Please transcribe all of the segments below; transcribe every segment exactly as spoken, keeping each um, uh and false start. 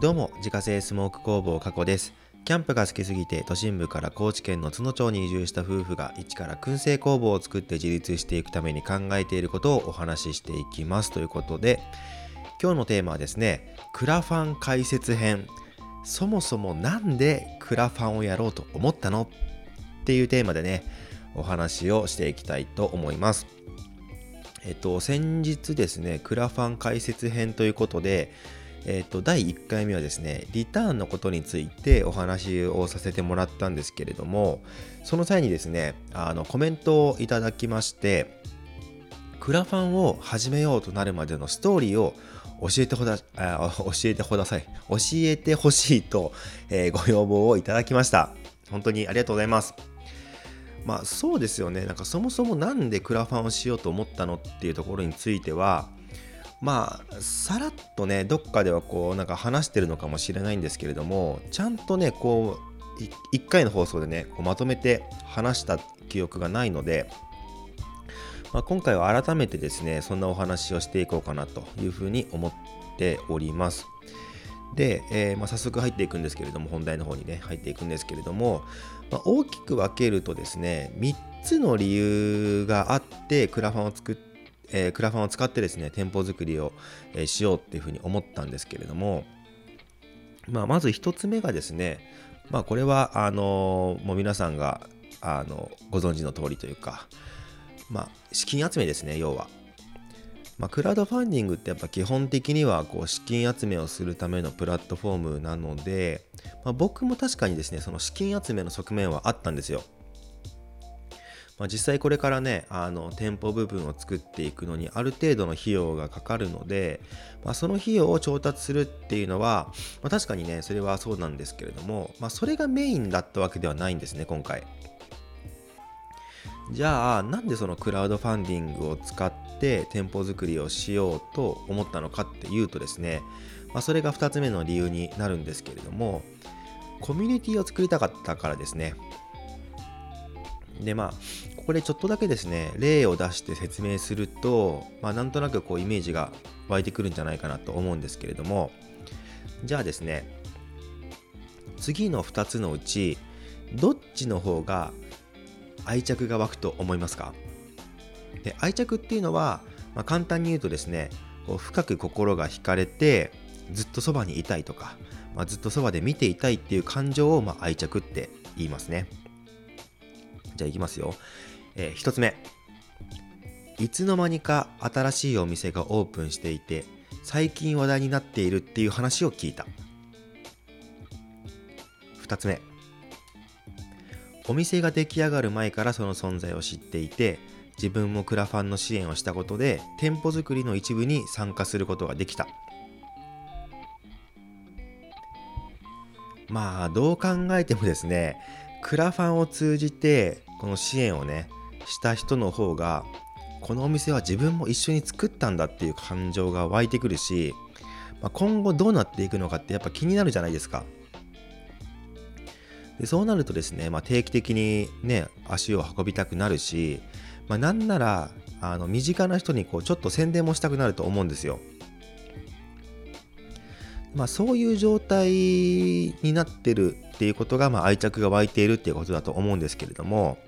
どうも、自家製スモーク工房加古です。キャンプが好きすぎて都心部から高知県の津野町に移住した夫婦が一から燻製工房を作って自立していくために考えていることをお話ししていきますということで、今日のテーマはですね、クラファン解説編。そもそもなんでクラファンをやろうと思ったのっていうテーマでね、お話をしていきたいと思います。えっと先日ですね、クラファン解説編ということで、えっとだいいっかいめはですね、リターンのことについてお話をさせてもらったんですけれども、その際にですね、あのコメントをいただきまして、クラファンを始めようとなるまでのストーリーを教えてほだ、あ、教えてほださい。教えてほしいと、えー、ご要望をいただきました。本当にありがとうございます。まあそうですよね。なんかそもそもなんでクラファンをしようと思ったのっていうところについては、まあさらっとね、どっかではこうなんか話してるのかもしれないんですけれども、ちゃんとねこういっかいの放送でねこうまとめて話した記憶がないので。まあ、今回は改めてですね、そんなお話をしていこうかなというふうに思っております。で、えーまあ、早速入っていくんですけれども、本題の方にね、入っていくんですけれども、まあ、大きく分けるとですね、みっつの理由があって、クラファンを作っ、えー、クラファンを使ってですね、店舗作りをしようっていうふうに思ったんですけれども、まあ、まずひとつめがですね、まあ、これはあのー、もう皆さんがあのご存知の通りというか、まあ、資金集めですね、要は。まあ、クラウドファンディングってやっぱ基本的にはこう資金集めをするためのプラットフォームなので、まあ、僕も確かにですね、その資金集めの側面はあったんですよ。まあ、実際これからね、あの店舗部分を作っていくのにある程度の費用がかかるので、まあ、その費用を調達するっていうのは、まあ、確かにね、それはそうなんですけれども、まあ、それがメインだったわけではないんですね、今回。じゃあなんでそのクラウドファンディングを使って店舗作りをしようと思ったのかっていうとですね、まあ、それがふたつめの理由になるんですけれども、コミュニティを作りたかったからですね。でまあここでちょっとだけですね、例を出して説明すると、まあ、なんとなくこうイメージが湧いてくるんじゃないかなと思うんですけれども、じゃあですね、次のふたつのうちどっちの方が愛着が湧くと思いますか？で、愛着っていうのは、まあ、簡単に言うとですね、こう深く心が惹かれてずっとそばにいたいとか、まあ、ずっとそばで見ていたいっていう感情を、まあ、愛着って言いますね。じゃあいきますよ。えー、ひとつめ、いつの間にか新しいお店がオープンしていて最近話題になっているっていう話を聞いた。ふたつめ、お店が出来上がる前からその存在を知っていて、自分もクラファンの支援をしたことで店舗作りの一部に参加することができた。まあどう考えてもですね、クラファンを通じてこの支援をねした人の方が、このお店は自分も一緒に作ったんだっていう感情が湧いてくるし、まあ、今後どうなっていくのかってやっぱ気になるじゃないですか。でそうなるとですね、まあ、定期的にね足を運びたくなるし、まあ、なんならあの身近な人にこうちょっと宣伝もしたくなると思うんですよ。まあ、そういう状態になってるっていうことが、まあ、愛着が湧いているっていうことだと思うんですけれども、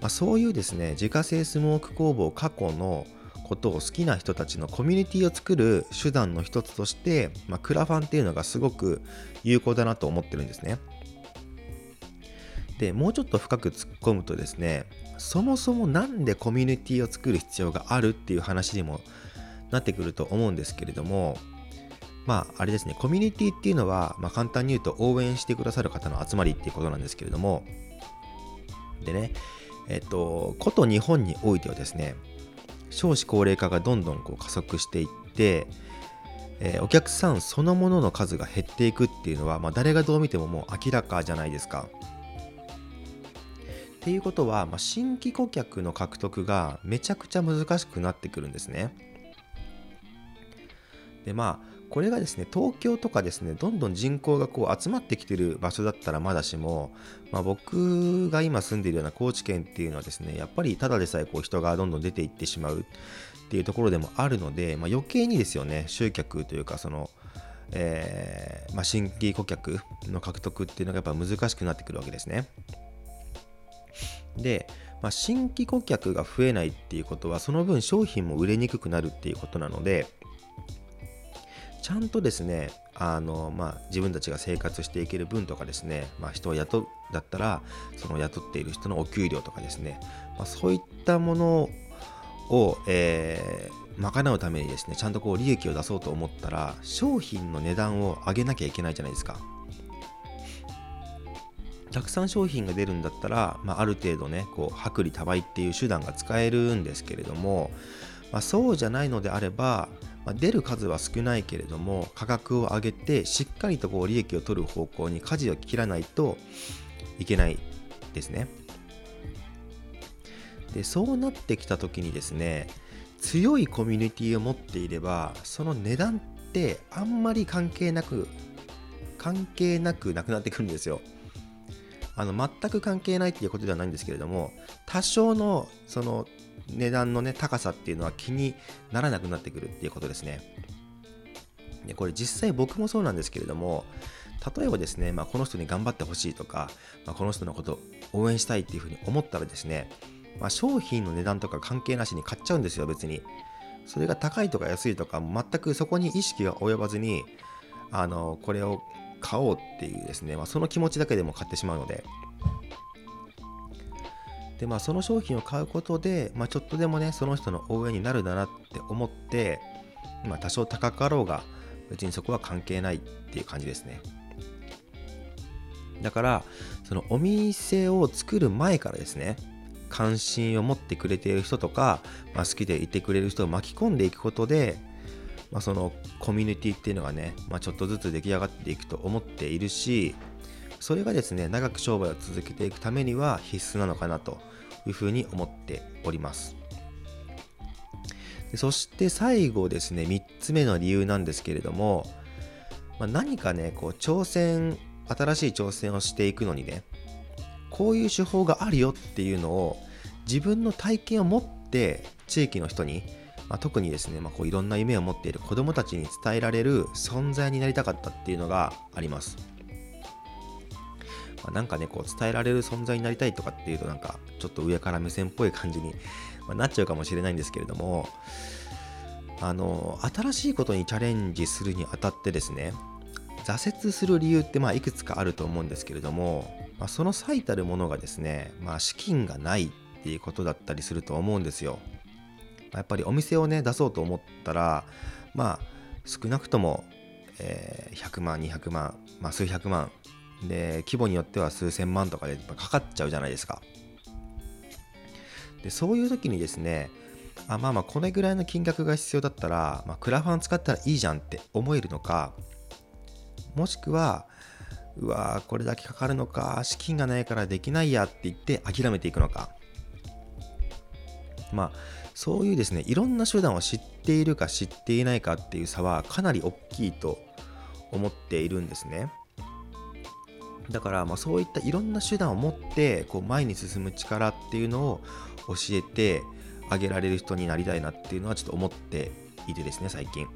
まあ、そういうですね自家製スモーク工房過去のことを好きな人たちのコミュニティを作る手段の一つとして、まあ、クラファンっていうのがすごく有効だなと思ってるんですね。でもうちょっと深く突っ込むとですね、そもそもなんでコミュニティを作る必要があるっていう話にもなってくると思うんですけれども、まああれですね、コミュニティっていうのは、まあ、簡単に言うと応援してくださる方の集まりっていうことなんですけれども、でね、えっとこと日本においてはですね、少子高齢化がどんどんこう加速していって、えー、お客さんそのものの数が減っていくっていうのは、まあ、誰がどう見てももう明らかじゃないですか。っていうことは、まあ、新規顧客の獲得がめちゃくちゃ難しくなってくるんですね。でまあこれがですね、東京とかですね、どんどん人口がこう集まってきてる場所だったらまだしも、まあ、僕が今住んでいるような高知県っていうのはですね、やっぱりただでさえこう人がどんどん出ていってしまうっていうところでもあるので、まあ、余計にですよね、集客というかその、えーまあ、新規顧客の獲得っていうのがやっぱ難しくなってくるわけですね。で、まあ、新規顧客が増えないっていうことはその分商品も売れにくくなるっていうことなので、ちゃんとですねあの、まあ、自分たちが生活していける分とかですね、まあ、人を雇うだったらその雇っている人のお給料とかですね、まあ、そういったものを、えー賄うためにですねちゃんとこう利益を出そうと思ったら商品の値段を上げなきゃいけないじゃないですか。たくさん商品が出るんだったら、まあ、ある程度ねこう薄利多売っていう手段が使えるんですけれども、まあ、そうじゃないのであれば、まあ、出る数は少ないけれども価格を上げてしっかりとこう利益を取る方向に舵を切らないといけないですね。でそうなってきた時にですね強いコミュニティを持っていればその値段ってあんまり関係なく関係なくなくなってくるんですよ。あの全く関係ないっていうことではないんですけれども多少のその値段のね高さっていうのは気にならなくなってくるっていうことですね。でこれ実際僕もそうなんですけれども例えばですね、まあ、この人に頑張ってほしいとか、まあ、この人のこと応援したいっていうふうに思ったらですねまあ、商品の値段とか関係なしに買っちゃうんですよ。別にそれが高いとか安いとか全くそこに意識が及ばずにあのこれを買おうっていうですね、まあ、その気持ちだけでも買ってしまうのでで、まあ、その商品を買うことで、まあ、ちょっとでもねその人の応援になるだなって思って、まあ、多少高かろうが別にそこは関係ないっていう感じですね。だからそのお店を作る前からですね関心を持ってくれている人とか、まあ、好きでいてくれる人を巻き込んでいくことで、まあ、そのコミュニティっていうのがね、まあ、ちょっとずつ出来上がっていくと思っているしそれがですね長く商売を続けていくためには必須なのかなというふうに思っております。でそして最後ですねみっつめの理由なんですけれども、まあ、何かねこう挑戦新しい挑戦をしていくのにねこういう手法があるよっていうのを自分の体験を持って地域の人に、まあ、特にですね、まあ、こういろんな夢を持っている子どもたちに伝えられる存在になりたかったっていうのがあります。まあ、なんかねこう伝えられる存在になりたいとかっていうとなんかちょっと上から目線っぽい感じになっちゃうかもしれないんですけれどもあの新しいことにチャレンジするにあたってですね挫折する理由ってまあいくつかあると思うんですけれどもまあ、その最たるものがですね、まあ、資金がないっていうことだったりすると思うんですよ。やっぱりお店をね出そうと思ったら、まあ、少なくとも、えー、ひゃくまんにひゃくまん、まあ、数百万で規模によっては数千万とかでかかっちゃうじゃないですか。でそういう時にですねあまあまあこれぐらいの金額が必要だったら、まあ、クラファン使ったらいいじゃんって思えるのかもしくはうわーこれだけかかるのか資金がないからできないやって言って諦めていくのかまあそういうですねいろんな手段を知っているか知っていないかっていう差はかなり大きいと思っているんですね。だからまあそういったいろんな手段を持ってこう前に進む力っていうのを教えてあげられる人になりたいなっていうのはちょっと思っていてですね最近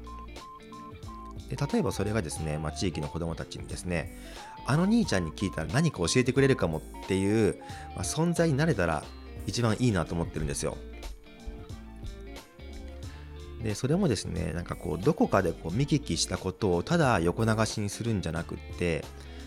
で例えばそれがですね、まあ、地域の子どもたちにですねあの兄ちゃんに聞いたら何か教えてくれるかもっていう、まあ、存在になれたら一番いいなと思ってるんですよ。でそれもですねなんかこうどこかでこう見聞きしたことをただ横流しにするんじゃなくって、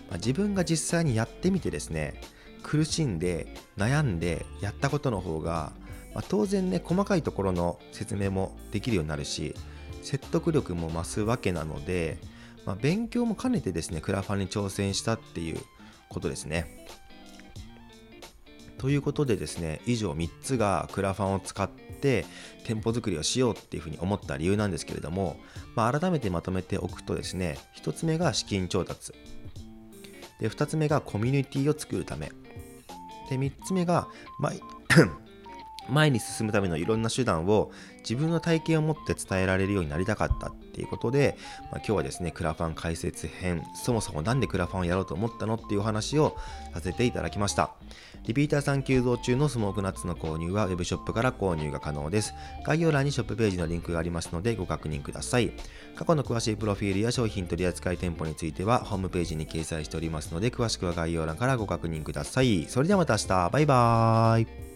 まあ、自分が実際にやってみてですね苦しんで悩んでやったことの方が、まあ、当然ね細かいところの説明もできるようになるし説得力も増すわけなので、まあ、勉強も兼ねてですねクラファンに挑戦したっていうことですね。ということでですね以上みっつがクラファンを使って店舗作りをしようっていうふうに思った理由なんですけれども、まあ、改めてまとめておくとですねひとつめが資金調達でふたつめがコミュニティを作るためでみっつめが毎前に進むためのいろんな手段を自分の体験を持って伝えられるようになりたかったっていうことで、まあ、今日はですねクラファン解説編、そもそもなんでクラファンをやろうと思ったのっていうお話をさせていただきました。リピーターさん急増中のスモークナッツの購入はウェブショップから購入が可能です。概要欄にショップページのリンクがありますのでご確認ください。過去の詳しいプロフィールや商品取扱い店舗についてはホームページに掲載しておりますので詳しくは概要欄からご確認ください。それではまた明日、バイバーイ。